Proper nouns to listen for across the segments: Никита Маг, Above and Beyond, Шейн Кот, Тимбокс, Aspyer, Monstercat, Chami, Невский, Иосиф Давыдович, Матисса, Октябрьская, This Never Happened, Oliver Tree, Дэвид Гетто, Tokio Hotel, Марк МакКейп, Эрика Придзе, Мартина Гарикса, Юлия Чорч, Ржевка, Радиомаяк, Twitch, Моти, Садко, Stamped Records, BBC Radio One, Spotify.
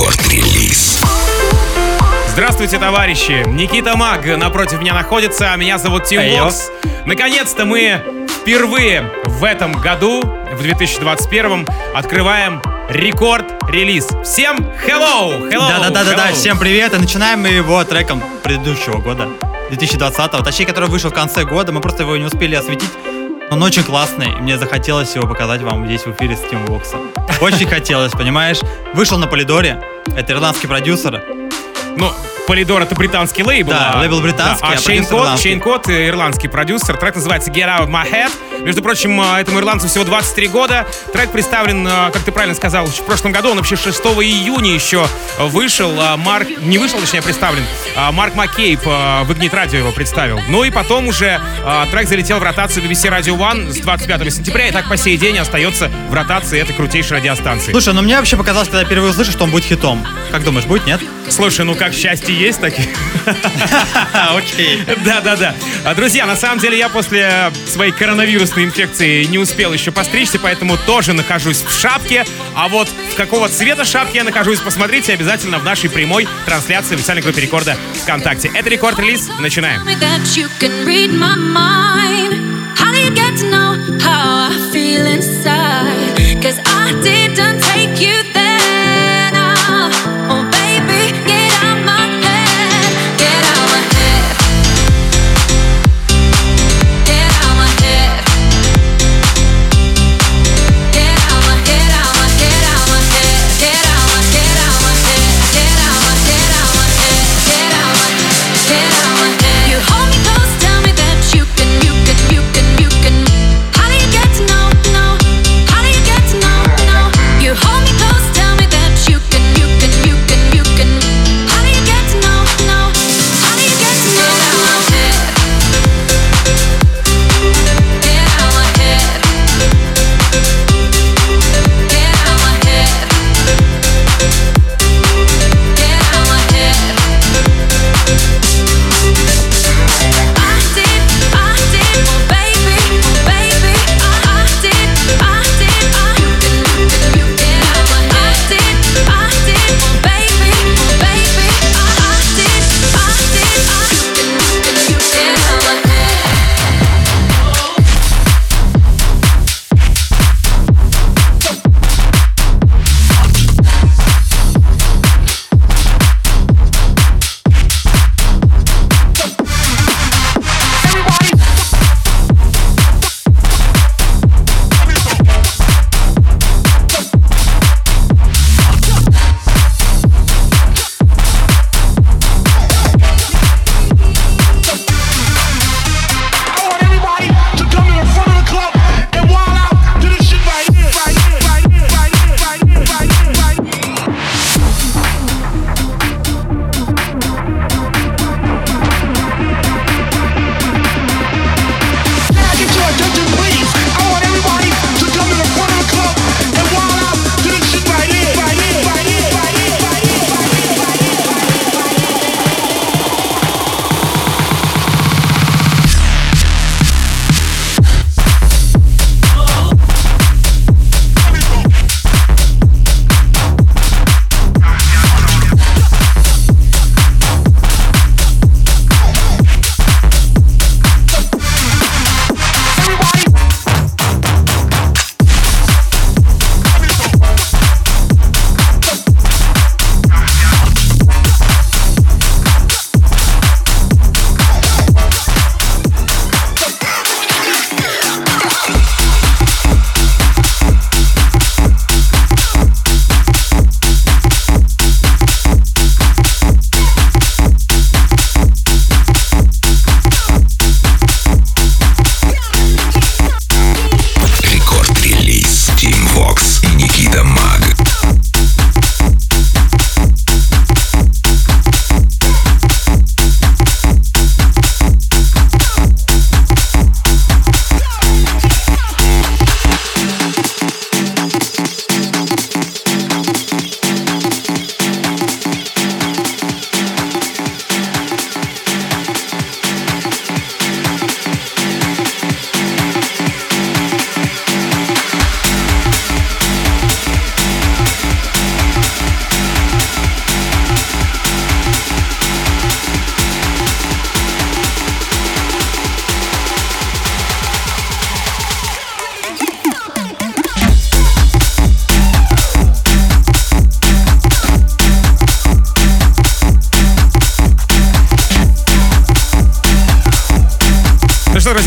Рекорд-релиз. Здравствуйте, товарищи! Никита Маг напротив меня находится, а меня зовут Тимбокс. Наконец-то мы впервые в этом году, в 2021, открываем рекорд-релиз. Всем hello! Да-да-да, всем привет! И начинаем мы его треком предыдущего года, 2020-го, точнее, который вышел в конце года, мы просто его не успели осветить. Он очень классный, и мне захотелось его показать вам здесь в эфире с Тимбоксом. Очень хотелось, понимаешь? Вышел на Полидоре, это ирландский продюсер. Ну, Полидор — это британский лейбл. Да, лейбл британский, да. А Шейн Кот — ирландский продюсер. Трек называется «Get Out of My Head». Между прочим, этому ирландцу всего 23 года. Трек представлен, как ты правильно сказал, в прошлом году. Он вообще 6 июня еще вышел. Представлен. Марк МакКейп в «Игнит Радио» его представил. Ну и потом уже трек залетел в ротацию BBC Radio One с 25 сентября. И так по сей день остается в ротации этой крутейшей радиостанции. Слушай, ну мне вообще показалось, когда я впервые услышал, что он будет хитом. Как думаешь, будет, нет? Слушай, ну как, счастье есть такие? Окей. Да-да-да. Друзья, на самом деле я после своей коронавирусной инфекции не успел еще постричься, поэтому тоже нахожусь в шапке. А вот какого цвета шапки я нахожусь, посмотрите обязательно в нашей прямой трансляции в официальной группе Рекорда ВКонтакте. Это Рекорд-релиз. Начинаем.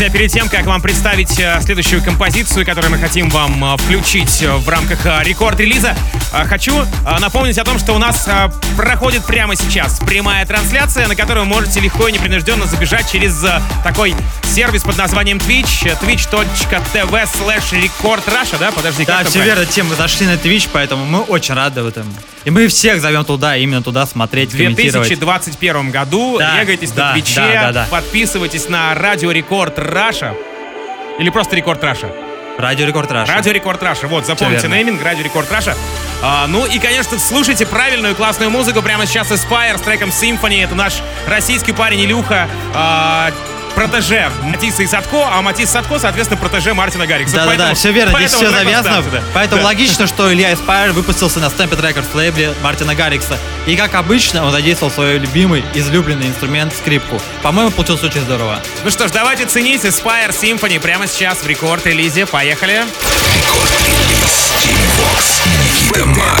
друзья, перед тем, как вам представить следующую композицию, которую мы хотим вам включить в рамках рекорд-релиза, хочу напомнить о том, что у нас проходит прямо сейчас прямая трансляция, на которую можете легко и непринужденно забежать через такой сервис под названием Twitch, twitch.tv/recordrussia, да? Подожди, да, как все правильно? Верно, тем мы зашли на Twitch, поэтому мы очень рады в этом. И мы всех зовем туда, именно туда смотреть, комментировать. В 2021 году бегайтесь на Твиче, подписывайтесь на Радио Рекорд Раша. Или просто Рекорд Раша. Радио Рекорд Раша. Радио Рекорд Раша. Вот, запомните нейминг, Радио Рекорд Раша. Ну и, конечно, слушайте правильную классную музыку. Прямо сейчас Aspyer с треком Symphony. Это наш российский парень Илюха, протеже Матисса и Садко, а Матисса и Садко, соответственно, протеже Мартина Гарикса. Да-да-да, все верно, здесь все завязано. Поэтому логично, что Илья Aspyer выпустился на Stamped Records лейбле Мартина Гарикса. И, как обычно, он задействовал свой любимый, излюбленный инструмент — скрипку. По-моему, получилось очень здорово. Ну что ж, давайте ценить Aspyer Symphony прямо сейчас в рекорд-релизе. Поехали! Рекорд-релиз Тимбокс, Никита Маг.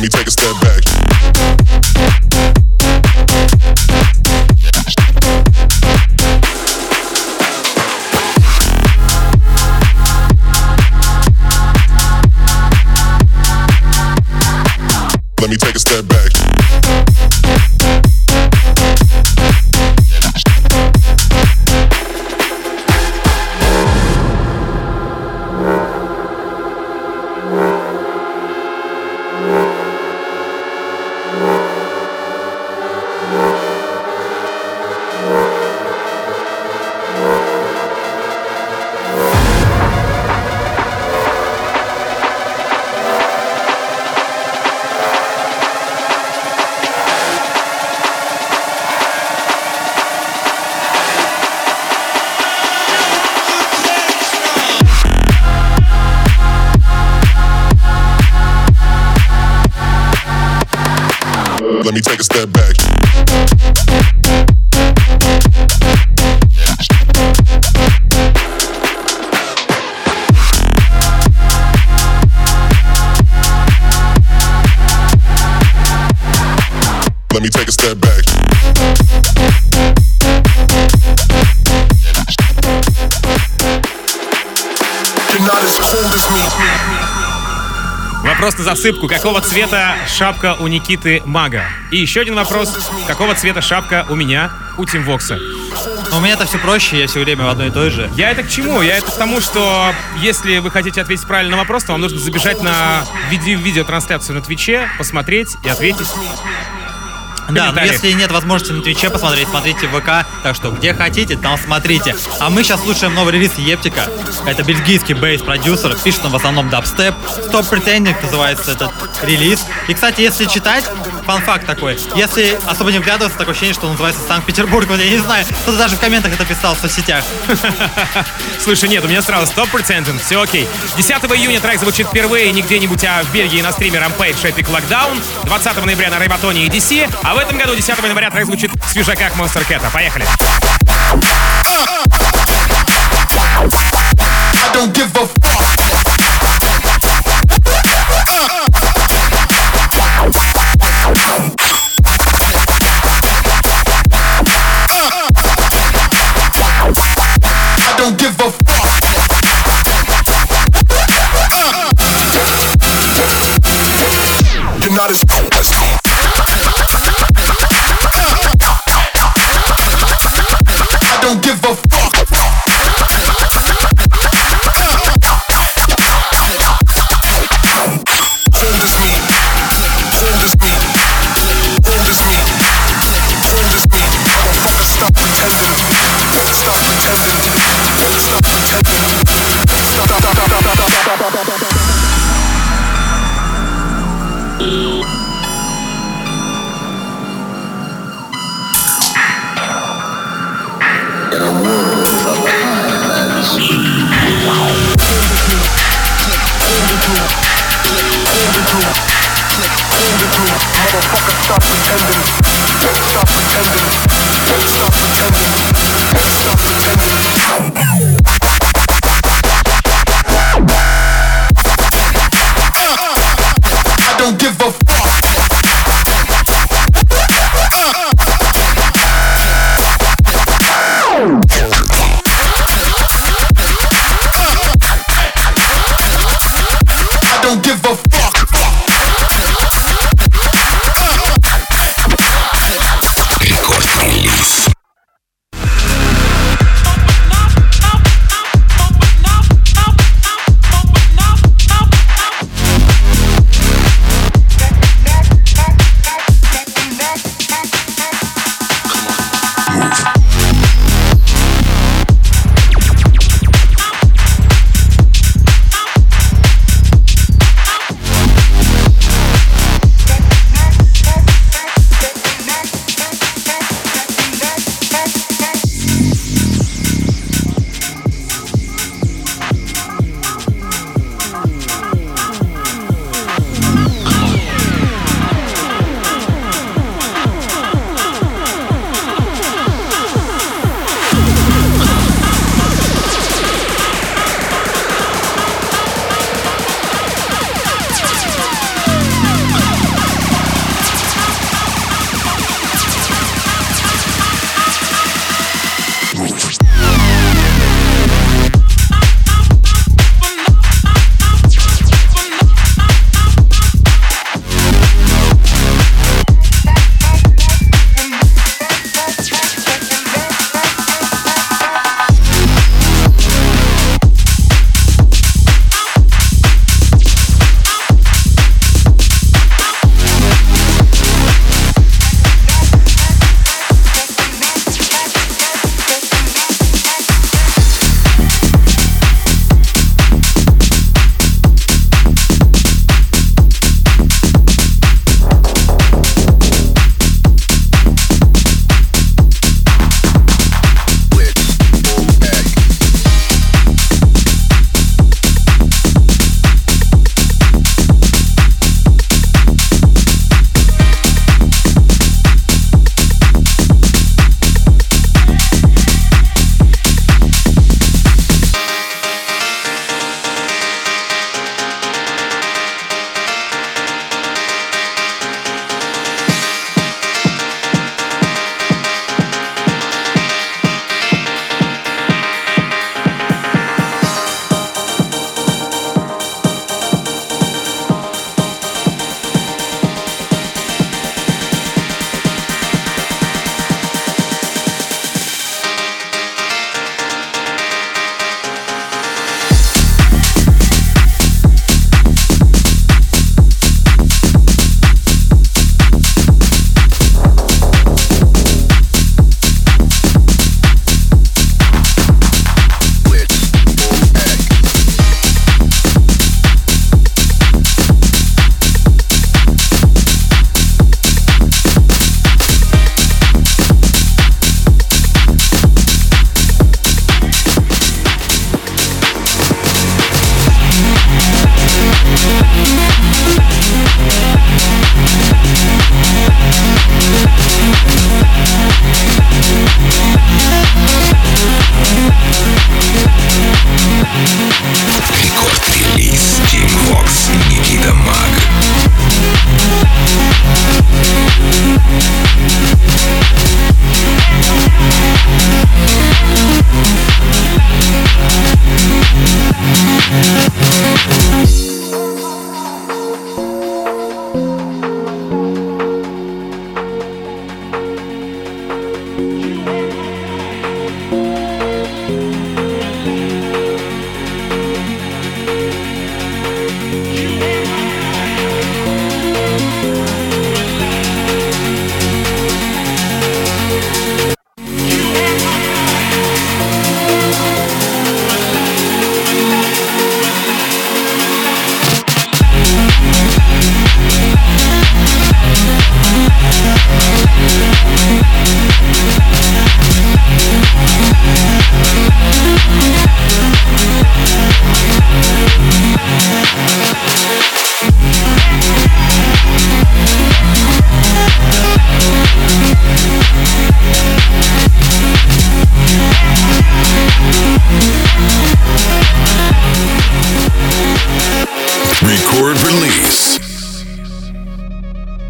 let me take a step back. Let me take a step back. Let me take a step back. Let me take a step back. You're not as cold as me. Вопрос на засыпку. Какого цвета шапка у Никиты Мага? И еще один вопрос. Какого цвета шапка у меня, у Тимбокса? У меня это все проще, я все время в одной и той же. Я это к чему? Я это к тому, что если вы хотите ответить правильно на вопрос, то вам нужно забежать на видеотрансляцию на Твиче, посмотреть и ответить. Да, но если нет возможности на Твиче посмотреть, смотрите в ВК. Так что где хотите, там смотрите. А мы сейчас слушаем новый релиз Ептика. Это бельгийский бейс-продюсер, пишет он в основном дабстеп. Stop Pretending называется этот релиз. И, кстати, если читать, фан-факт такой, если особо не вглядываться, такое ощущение, что он называется Санкт-Петербург. Вот я не знаю, кто-то даже в комментах это писал в соцсетях. Слушай, нет, у меня сразу Stop Pretending, все окей. 10 июня трек звучит впервые не где-нибудь, а в Бельгии на стриме Rampage Epic Lockdown. 20 ноября на Рейбатоне и DC. А в этом году 10 января трек звучит в свежаках Monstercat. Поехали!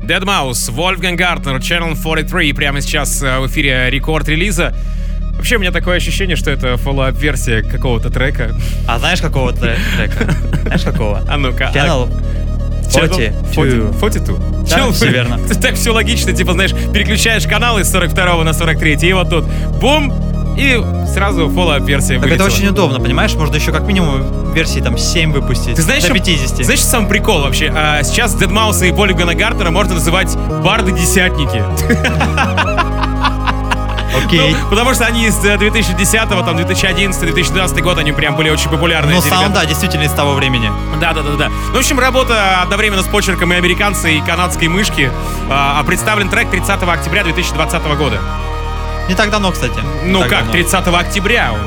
Deadmau5, Вольфганг Гартнер, Channel 43, прямо сейчас в эфире рекорд релиза. Вообще, у меня такое ощущение, что это фоллоуап-версия какого-то трека. А знаешь, какого трека? Знаешь, какого? А ну-ка. Channel 42. 42? Да, все верно. Так все логично, типа, знаешь, переключаешь каналы с 42 на 43, и вот тут бум, и сразу фоллоуап-версия вылетела. Так это очень удобно, понимаешь? Можно еще как минимум версии там 7 выпустить, ты знаешь, до 50. Знаешь, сам прикол вообще? А сейчас Deadmau5 и Вольфганга Гартнера можно называть барды-десятники. Okay. Ну, потому что они с 2010-го, там, 2011-2012 год, они прям были очень популярны. Ну, саунд, да, действительно, из того времени. Да. Ну, в общем, работа одновременно с почерком и американца, и канадской мышки. Представлен трек 30 октября 2020 года. Не так давно, кстати. Ну как, давно. 30 октября он.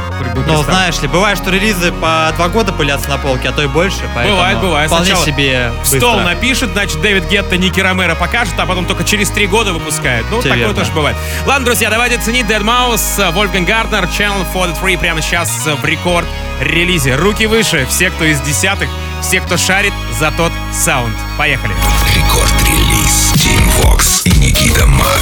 Ну, знаешь ли, бывает, что релизы по 2 года пылятся на полке, а то и больше. Бывает. Вполне сначала себе в стол напишет, значит, Дэвид Гетто, Ники Ромеро покажет, а потом только через 3 года выпускает. Ну, все такое верно. Тоже бывает. Ладно, друзья, давайте ценить Deadmau5, Вольфганг Гартнер, Channel 43 прямо сейчас в рекорд-релизе. Руки выше, все, кто из десятых, все, кто шарит за тот саунд. Поехали. Рекорд-релиз. Тимбокс и Никита Маг.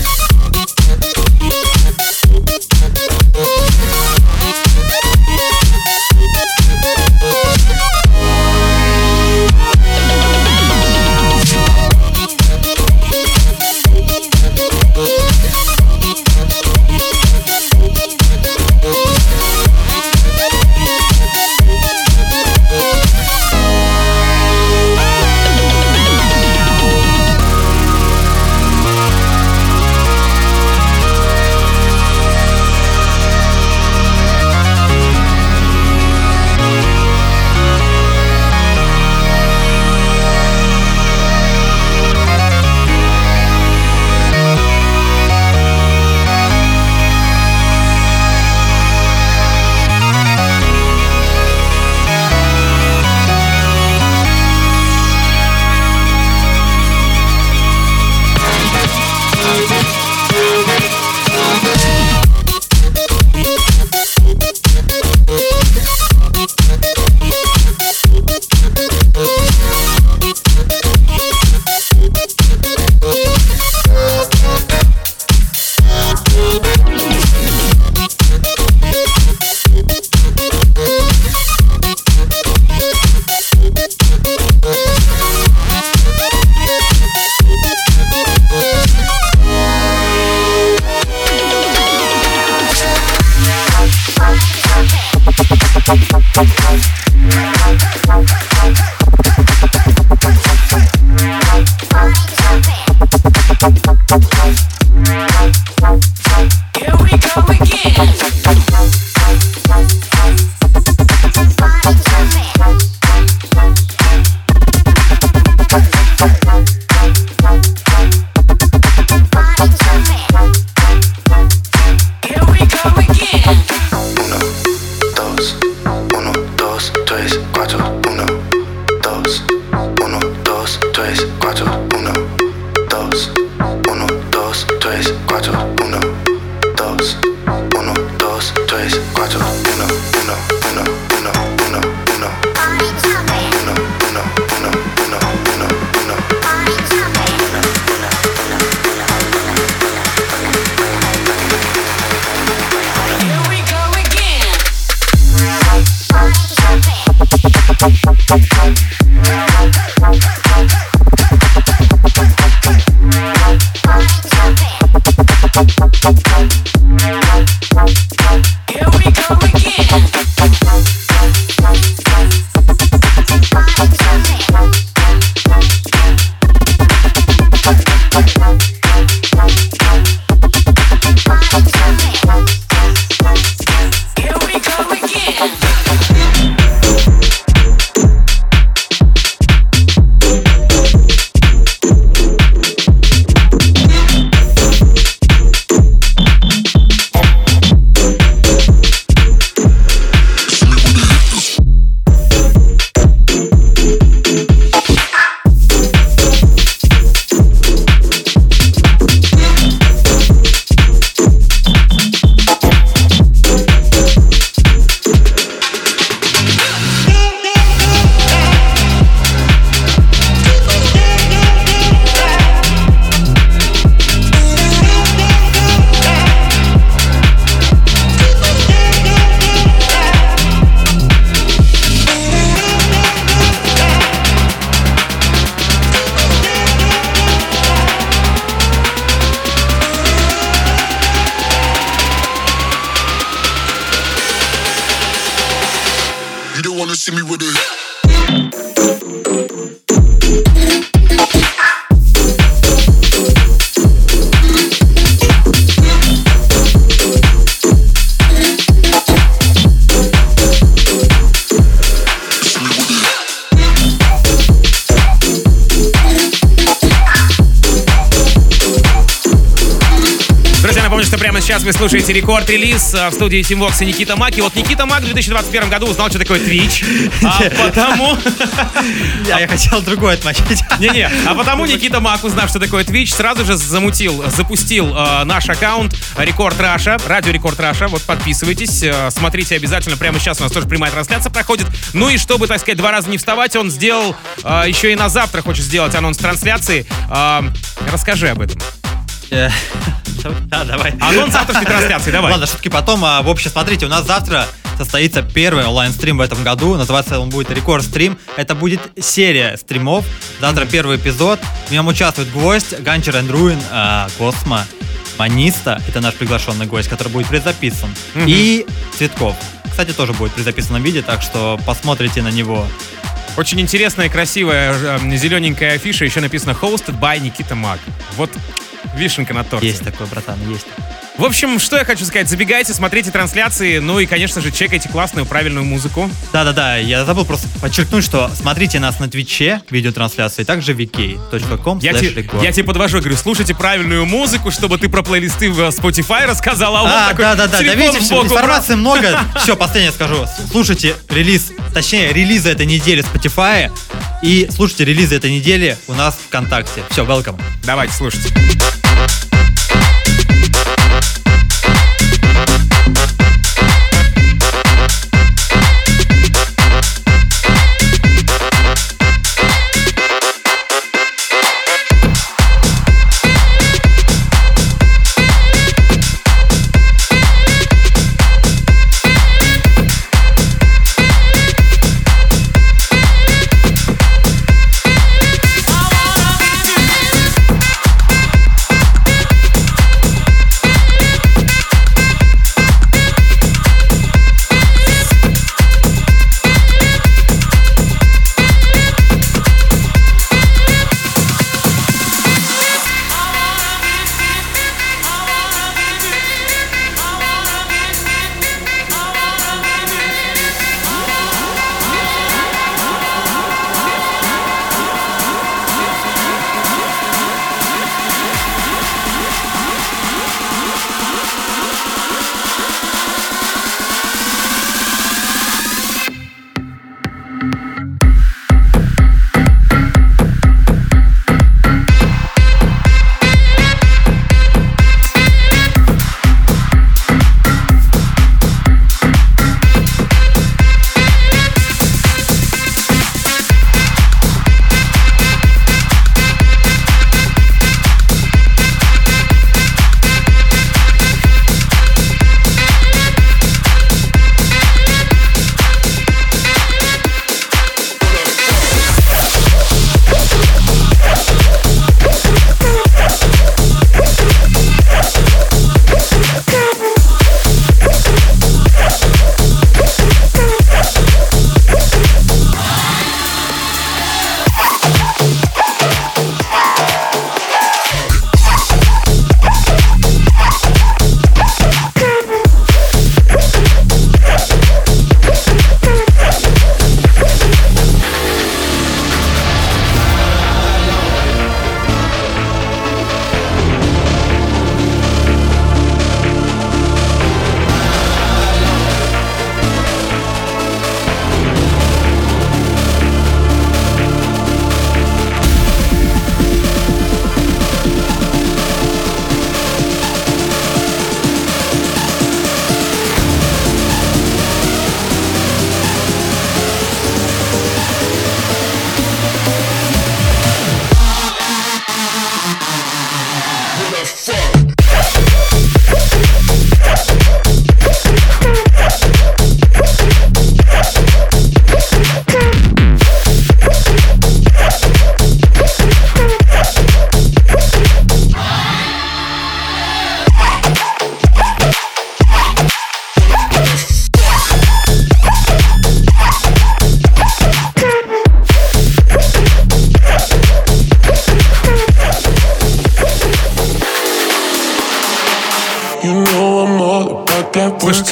Напомню, что прямо сейчас вы слушаете рекорд-релиз в студии Тимбокс и Никита Маг. И вот Никита Маг в 2021 году узнал, что такое Twitch. Я хотел другое отмочить. А потому Никита Маг, узнав, что такое Twitch, сразу же запустил наш аккаунт Рекорд Раша, Радио Рекорд Раша. Вот подписывайтесь, смотрите обязательно. Прямо сейчас у нас тоже прямая трансляция проходит. Ну и чтобы, так сказать, два раза не вставать, он сделал еще и на завтра хочет сделать анонс трансляции. Расскажи об этом. Да, давай. Анонс завтрашней трансляции, давай. Ладно, шутки потом. В общем, смотрите, у нас завтра состоится первый онлайн-стрим в этом году. Называется он будет рекорд-стрим. Это будет серия стримов. Завтра первый эпизод. В нем участвует гвоздь, Ганчер Эндруин, Космо, Маниста. Это наш приглашенный гость, который будет предзаписан. И Цветков. Кстати, тоже будет в предзаписанном виде, так что посмотрите на него. Очень интересная, красивая, зелененькая афиша. Еще написано «Hosted by Никита Маг». Вот вишенка на торте. Есть такой, братан, есть. В общем, что я хочу сказать. Забегайте, смотрите трансляции, ну и, конечно же, чекайте классную, правильную музыку. Да-да-да, я забыл просто подчеркнуть, что смотрите нас на Твиче, видеотрансляции, также vk.com. Я тебе подвожу, говорю, слушайте правильную музыку, чтобы ты про плейлисты в Spotify рассказал, а он такой... Да-да-да, видите, информации много. Все, последнее скажу. Слушайте релиз, точнее, релизы этой недели Spotify, и слушайте релизы этой недели у нас ВКонтакте. Все, welcome. Давайте, слушайте.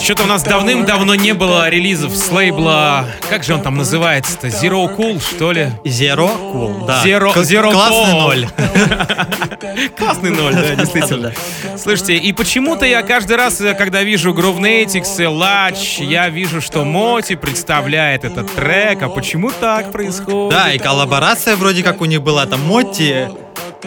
Что-то у нас давным-давно не было релизов с лейбла, как же он там называется-то, Zero Cool, что ли? Zero Cool, да. Zero классный ноль. Классный ноль, да, действительно. Слушайте, и почему-то я каждый раз, когда вижу Groovenatics и Lodge, я вижу, что Моти представляет этот трек, а почему так происходит? Да, и коллаборация вроде как у них была, там Моти...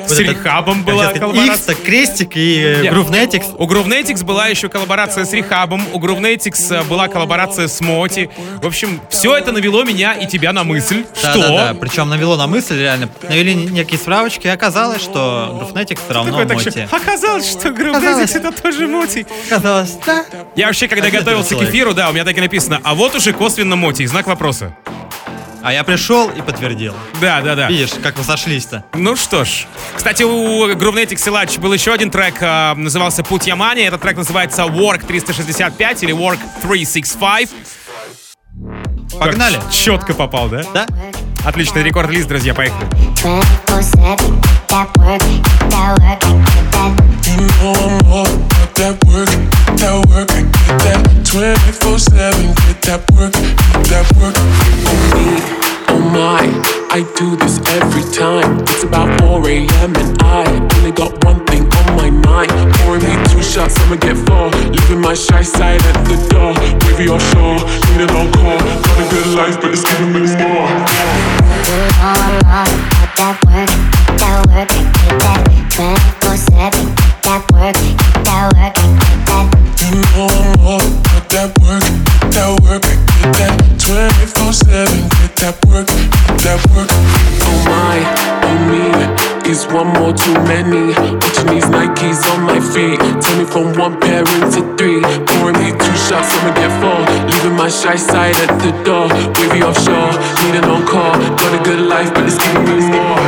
С Рехабом была коллаборация. Крестик и Groovenatics. У Groovenatics была еще коллаборация с Рехабом, у Groovenatics была коллаборация с Моти. В общем, все это навело меня и тебя на мысль, что... Да-да-да, причем навело на мысль, реально. Навели некие справочки, и оказалось, что Groovenatics равно Моти. Оказалось, что Groovenatics это тоже Моти. Оказалось, да. Я вообще, когда готовился к эфиру, да, у меня так и написано, а вот уже косвенно Моти, знак вопроса. А я пришел и подтвердил. Да. Видишь, как вы сошлись-то. Ну что ж. Кстати, у Groovenatics и Латч был еще один трек, назывался «Путь Ямани». Этот трек называется «Work 365» или «Work 365». Погнали. Как четко попал, да? Да. Отличный рекорд-лист, друзья, поехали. I do this every time. It's about 4 a.m. and I only got one thing on my mind. Pouring me 2 shots, I'ma get 4. Leaving my shy side at the door. Wavy offshore, need a long call. Got a good life, but it's giving me more. Do it all alone, get that work, get that 24/7, get that work, get that work, get that. Do it all alone, get that work, get that work, get that 24/7, get that work, get that work. Oh my, oh me, is one more too many. Watching these Nikes on my feet, turning from 1 pair into 3. Pouring me 2 shots, I'ma get 4. Leaving my shy side at the door. Wavy offshore, need a long call. Got a good life, but it's giving me more.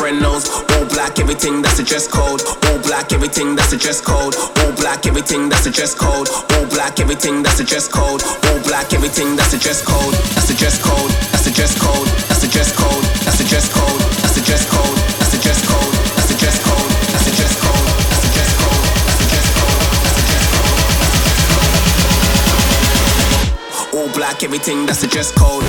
friend knows. All black, everything that's a dress code. All black, everything that's a dress code. All black, everything that's a dress code. All black, everything that's a dress code. All black, everything that's a dress code. That's a dress code. That's a dress code. That's a dress code. That's a dress code. That's a dress code. That's a dress code. That's a dress code. That's a dress code. That's a dress code. That's a dress code. That's a dress code. All black, everything that's a dress code.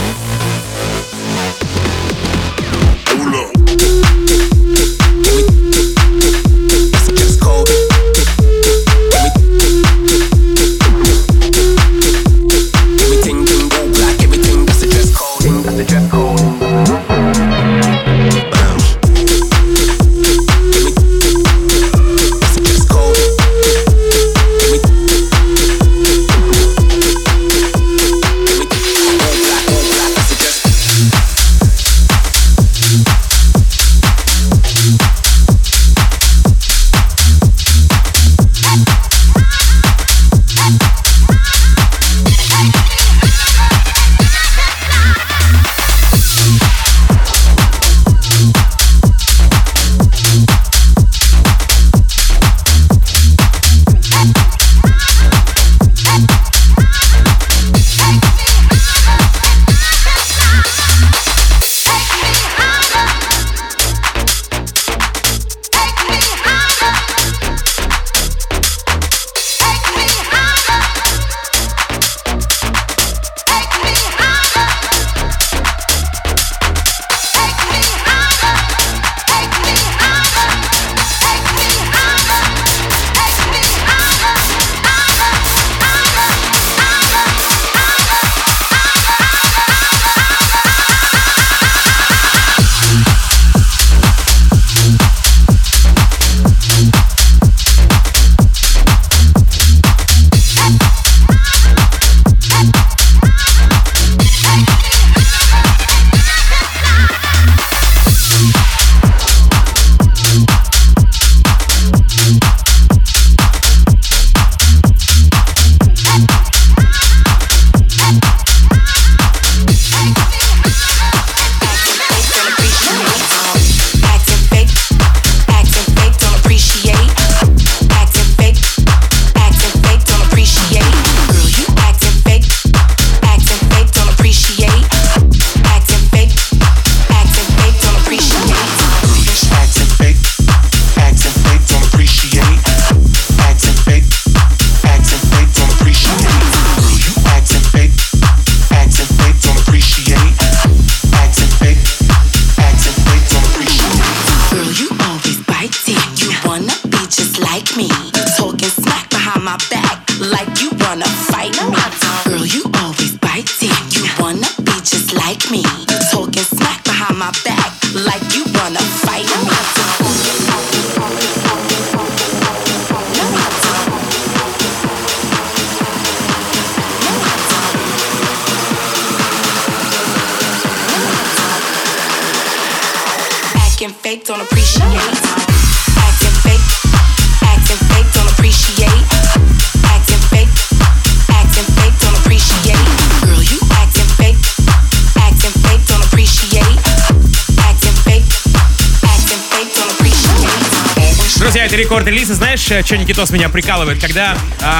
Релизы, знаешь, что Никитос меня прикалывает, когда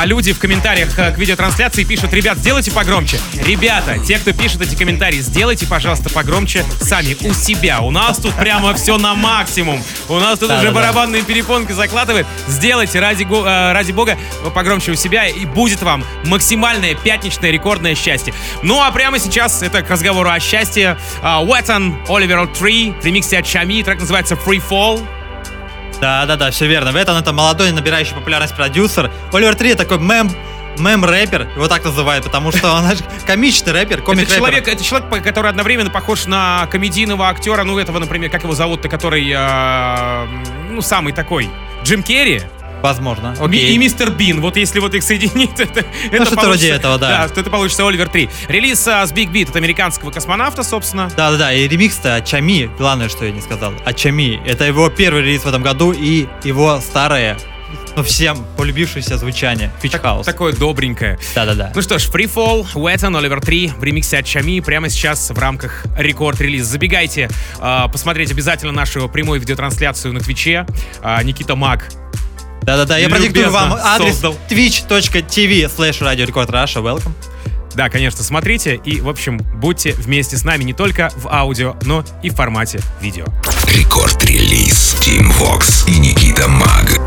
люди в комментариях к видеотрансляции пишут: ребят, сделайте погромче. Ребята, те, кто пишет эти комментарии, сделайте, пожалуйста, погромче сами у себя. У нас тут прямо все на максимум. У нас тут уже барабанные перепонки закладывают. Сделайте, ради бога, погромче у себя, и будет вам максимальное пятничное рекордное счастье. Ну, а прямо сейчас это к разговору о счастье. Whethan, Oliver Tree, ремикс от Chami, трек называется Free Fall. Да, все верно. Whethan — это молодой, набирающий популярность продюсер. Oliver Tree — такой мем-рэпер, его так называют, потому что он комичный рэпер, комик-рэпер. Это человек, который одновременно похож на комедийного актера, ну, этого, например, как его зовут-то, который, самый такой, Джим Керри? Возможно. И Мистер Бин. Вот если вот их соединить, это что-то вроде этого, да. Да, это получится Oliver Tree. Релиз с Big Beat от американского космонавта, собственно. Да. И ремикс-то от Chami. Главное, что я не сказал. От Chami. Это его первый релиз в этом году и его старая но всем полюбившееся звучание. Pitch House. Такое добренькое. Да-да-да. Ну что ж, Free Fall, Whethan, Oliver Tree в ремиксе от Chami прямо сейчас в рамках рекорд-релиза. Забегайте посмотреть обязательно нашу прямую видеотрансляцию на Твиче. Никита Маг. Да-да-да, я продиктую вам адрес twitch.tv/radiorecordrussia. Welcome. Да, конечно, смотрите и, в общем, будьте вместе с нами не только в аудио, но и в формате видео. Рекорд-релиз Тимбокс и Никита Маг.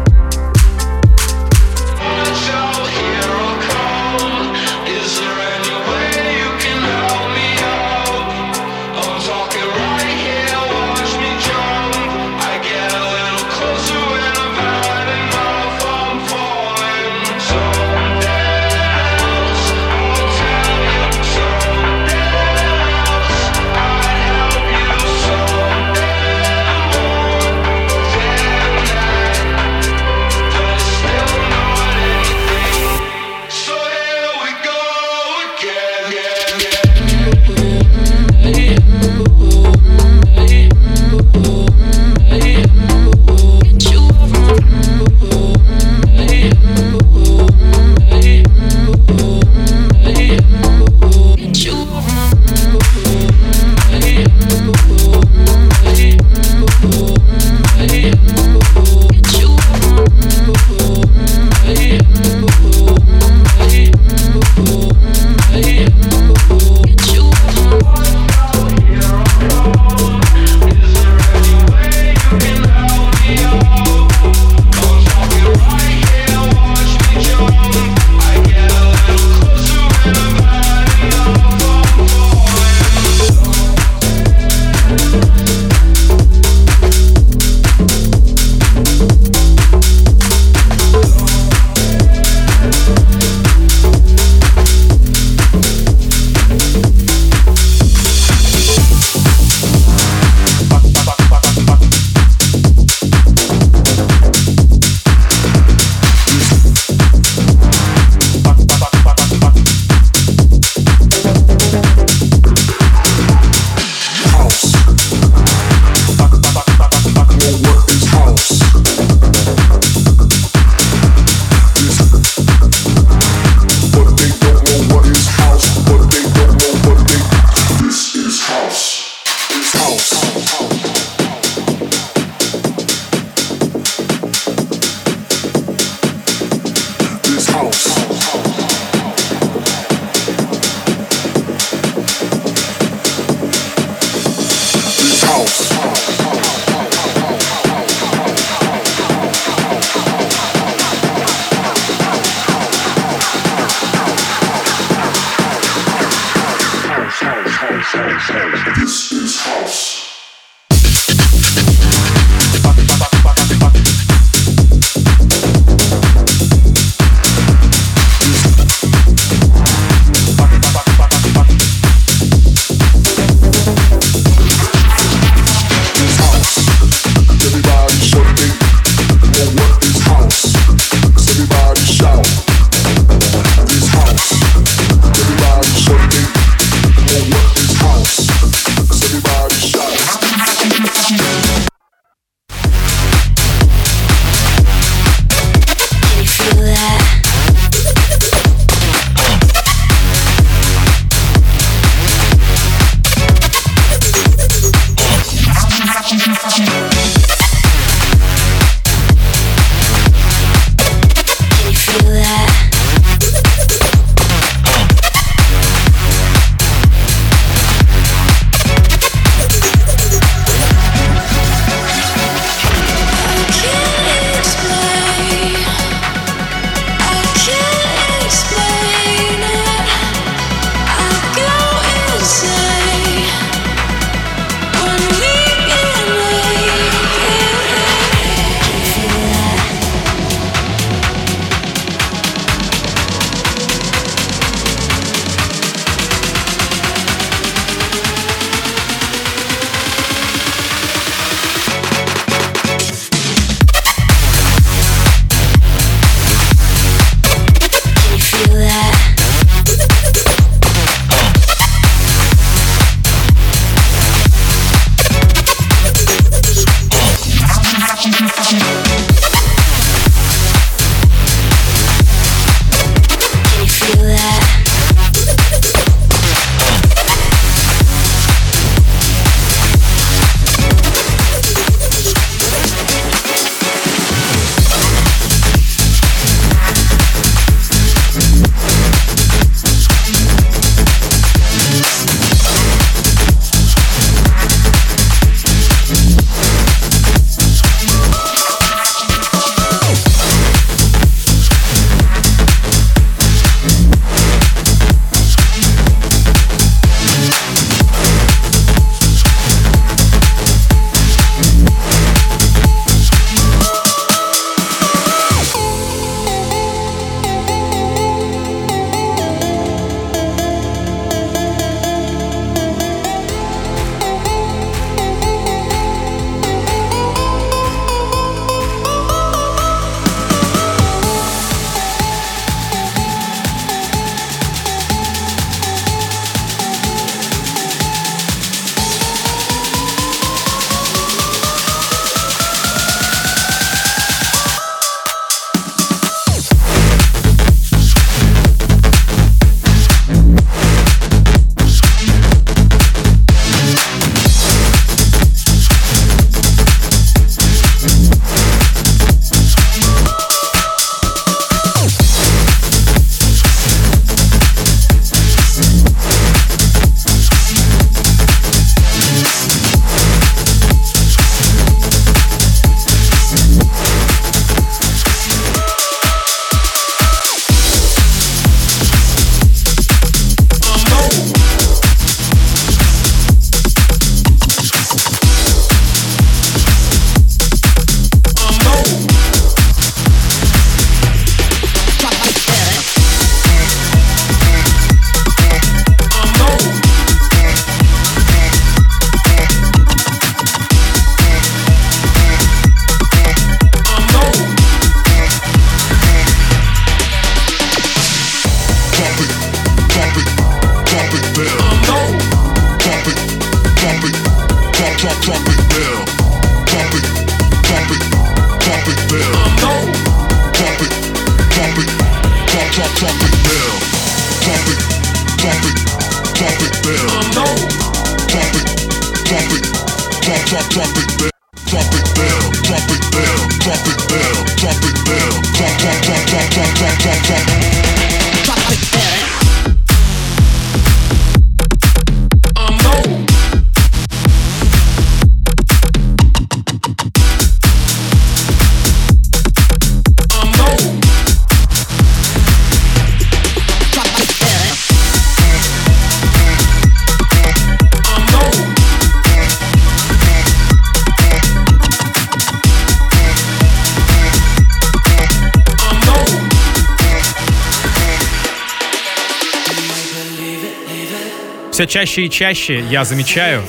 все чаще и чаще я замечаю,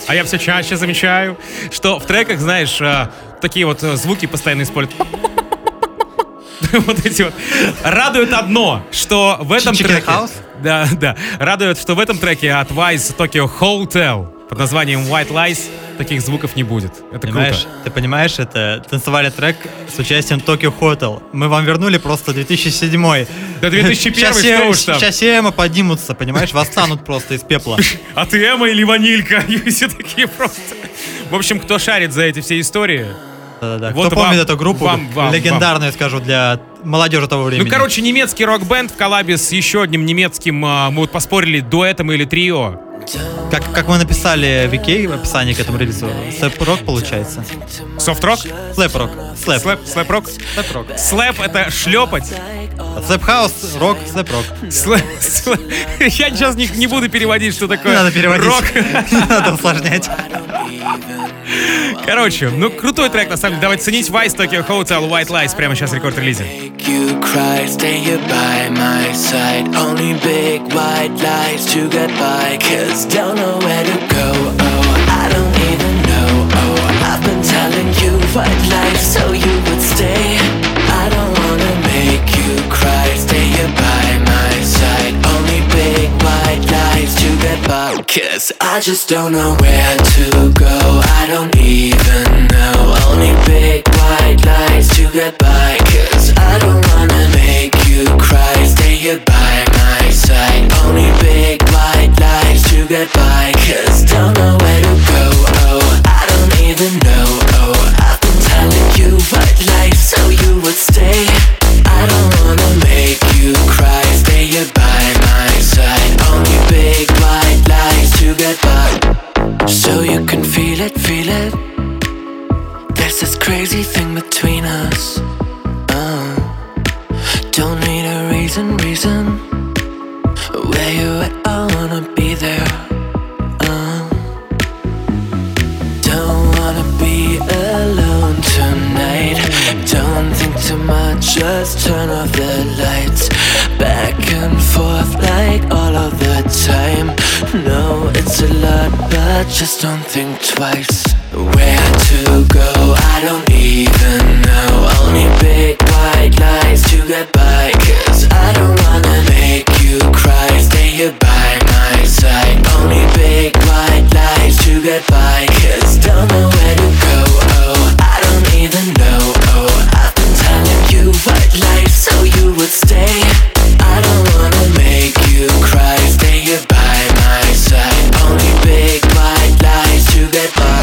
что в треках, знаешь, такие вот звуки постоянно используют. Вот эти вот. Радует одно, что в этом треке... Да, да. Радует, что в этом треке от Vize Tokio Hotel под названием White Lies таких звуков не будет. Это понимаешь, круто. Ты понимаешь, это танцевали трек с участием Tokio Hotel. Мы вам вернули просто 2007-й. Да 2001-й, что уж там. Сейчас эмо поднимутся, понимаешь, восстанут просто из пепла. А ты эмо или ванилька? И все такие просто... В общем, кто шарит за эти все истории... Да-да-да. Вот кто помнит эту группу, легендарную, скажу, для молодежи того времени. Ну, короче, немецкий рок-бэнд в коллабе с еще одним немецким, мы вот поспорили, дуэтом или трио. Как мы написали в Вики в описании к этому релизу, слэп-рок получается. Софт-рок? Слэп-рок. Слэп-рок? Слэп-рок. Слэп — это шлепать. Слэп-хаус, рок, слэп-рок. Я сейчас не буду переводить, что такое. Не надо переводить. Рок. Не надо усложнять. Короче, ну крутой трек, на самом деле. Давайте ценить Vize, Tokio Hotel, White Lies. Прямо сейчас рекорд-релизе. Cause I just don't know where to go. I don't even know. Only big white lies to get by. Cause I don't wanna make you cry. Stay here by my side. Only big white lies to get by. Cause don't know where to go. Oh, I don't even know. Oh, I've been telling you white lies so you would stay. I don't wanna make you cry. Stay here by my side. Only big white lies to get by. So you can feel it, feel it. There's this crazy thing between us. Don't need a reason. Where you at? I wanna be there. Don't wanna be alone tonight. Don't think too much, just turn off the lights. Back and forth like all of the time. No, it's a lot, but just don't think twice. Where to go, I don't even know. Only big white lies to get by. Cause I don't wanna make you cry. Stay here by my side. Only big white lies to get by. Cause don't know where to go, oh, I don't even know, oh, I've been telling you white lies so you would stay. I don't wanna make you cry. Stay here by my side. Only big white lies to get by.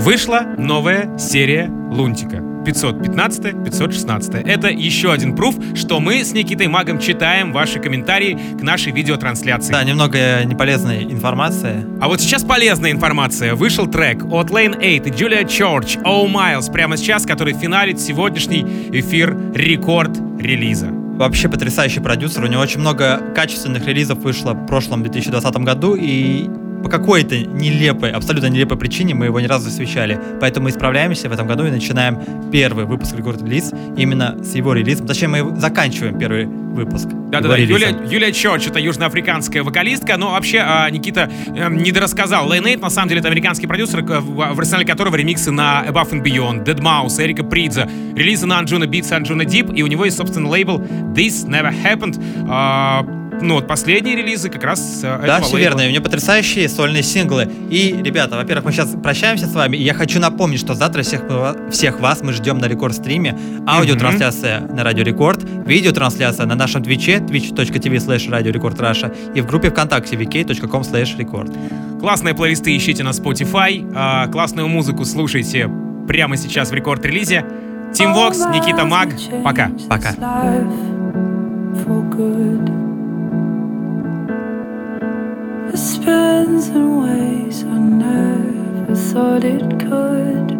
вышла новая серия Лунтика. 515, 516. Это еще один пруф, что мы с Никитой Магом читаем ваши комментарии к нашей видеотрансляции. Да, немного неполезной информации. А вот сейчас полезная информация. Вышел трек от Lane 8 и Julia Church «Oh Miles» прямо сейчас, который финалит сегодняшний эфир рекорд релиза. Вообще потрясающий продюсер. У него очень много качественных релизов вышло в прошлом 2020 году, и по какой-то нелепой, абсолютно нелепой причине мы его ни разу не освещали. Поэтому мы исправляемся в этом году и начинаем первый выпуск «Рекорд Релиз» именно с его релизом. Точнее, мы заканчиваем первый выпуск. Да-да-да, Юлия Чорч — это южноафриканская вокалистка, но вообще Никита недорассказал. Lane 8, на самом деле, это американский продюсер, в арсенале которого ремиксы на Above and Beyond, Deadmau5, Эрика Придзе, релизы на Anjuna Beats, Anjuna Deep, и у него есть собственный лейбл «This Never Happened». Ну вот последние релизы как раз да, все верно, и у меня потрясающие сольные синглы. И, ребята, во-первых, мы сейчас прощаемся с вами. И я хочу напомнить, что завтра всех вас мы ждем на рекорд-стриме. Аудиотрансляция на Радио Рекорд, видеотрансляция на нашем твиче twitch.tv/радиорекорд Раша и в группе ВКонтакте vk.com/рекорд. Классные плейлисты ищите на Spotify. Классную музыку слушайте прямо сейчас в рекорд-релизе. Тимбокс, Никита Маг. Пока. Пока. It spins in ways I never thought it could.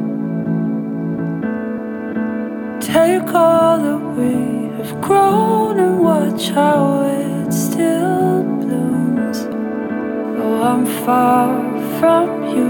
Take all that we have grown and watch how it still blooms. Oh, I'm far from you.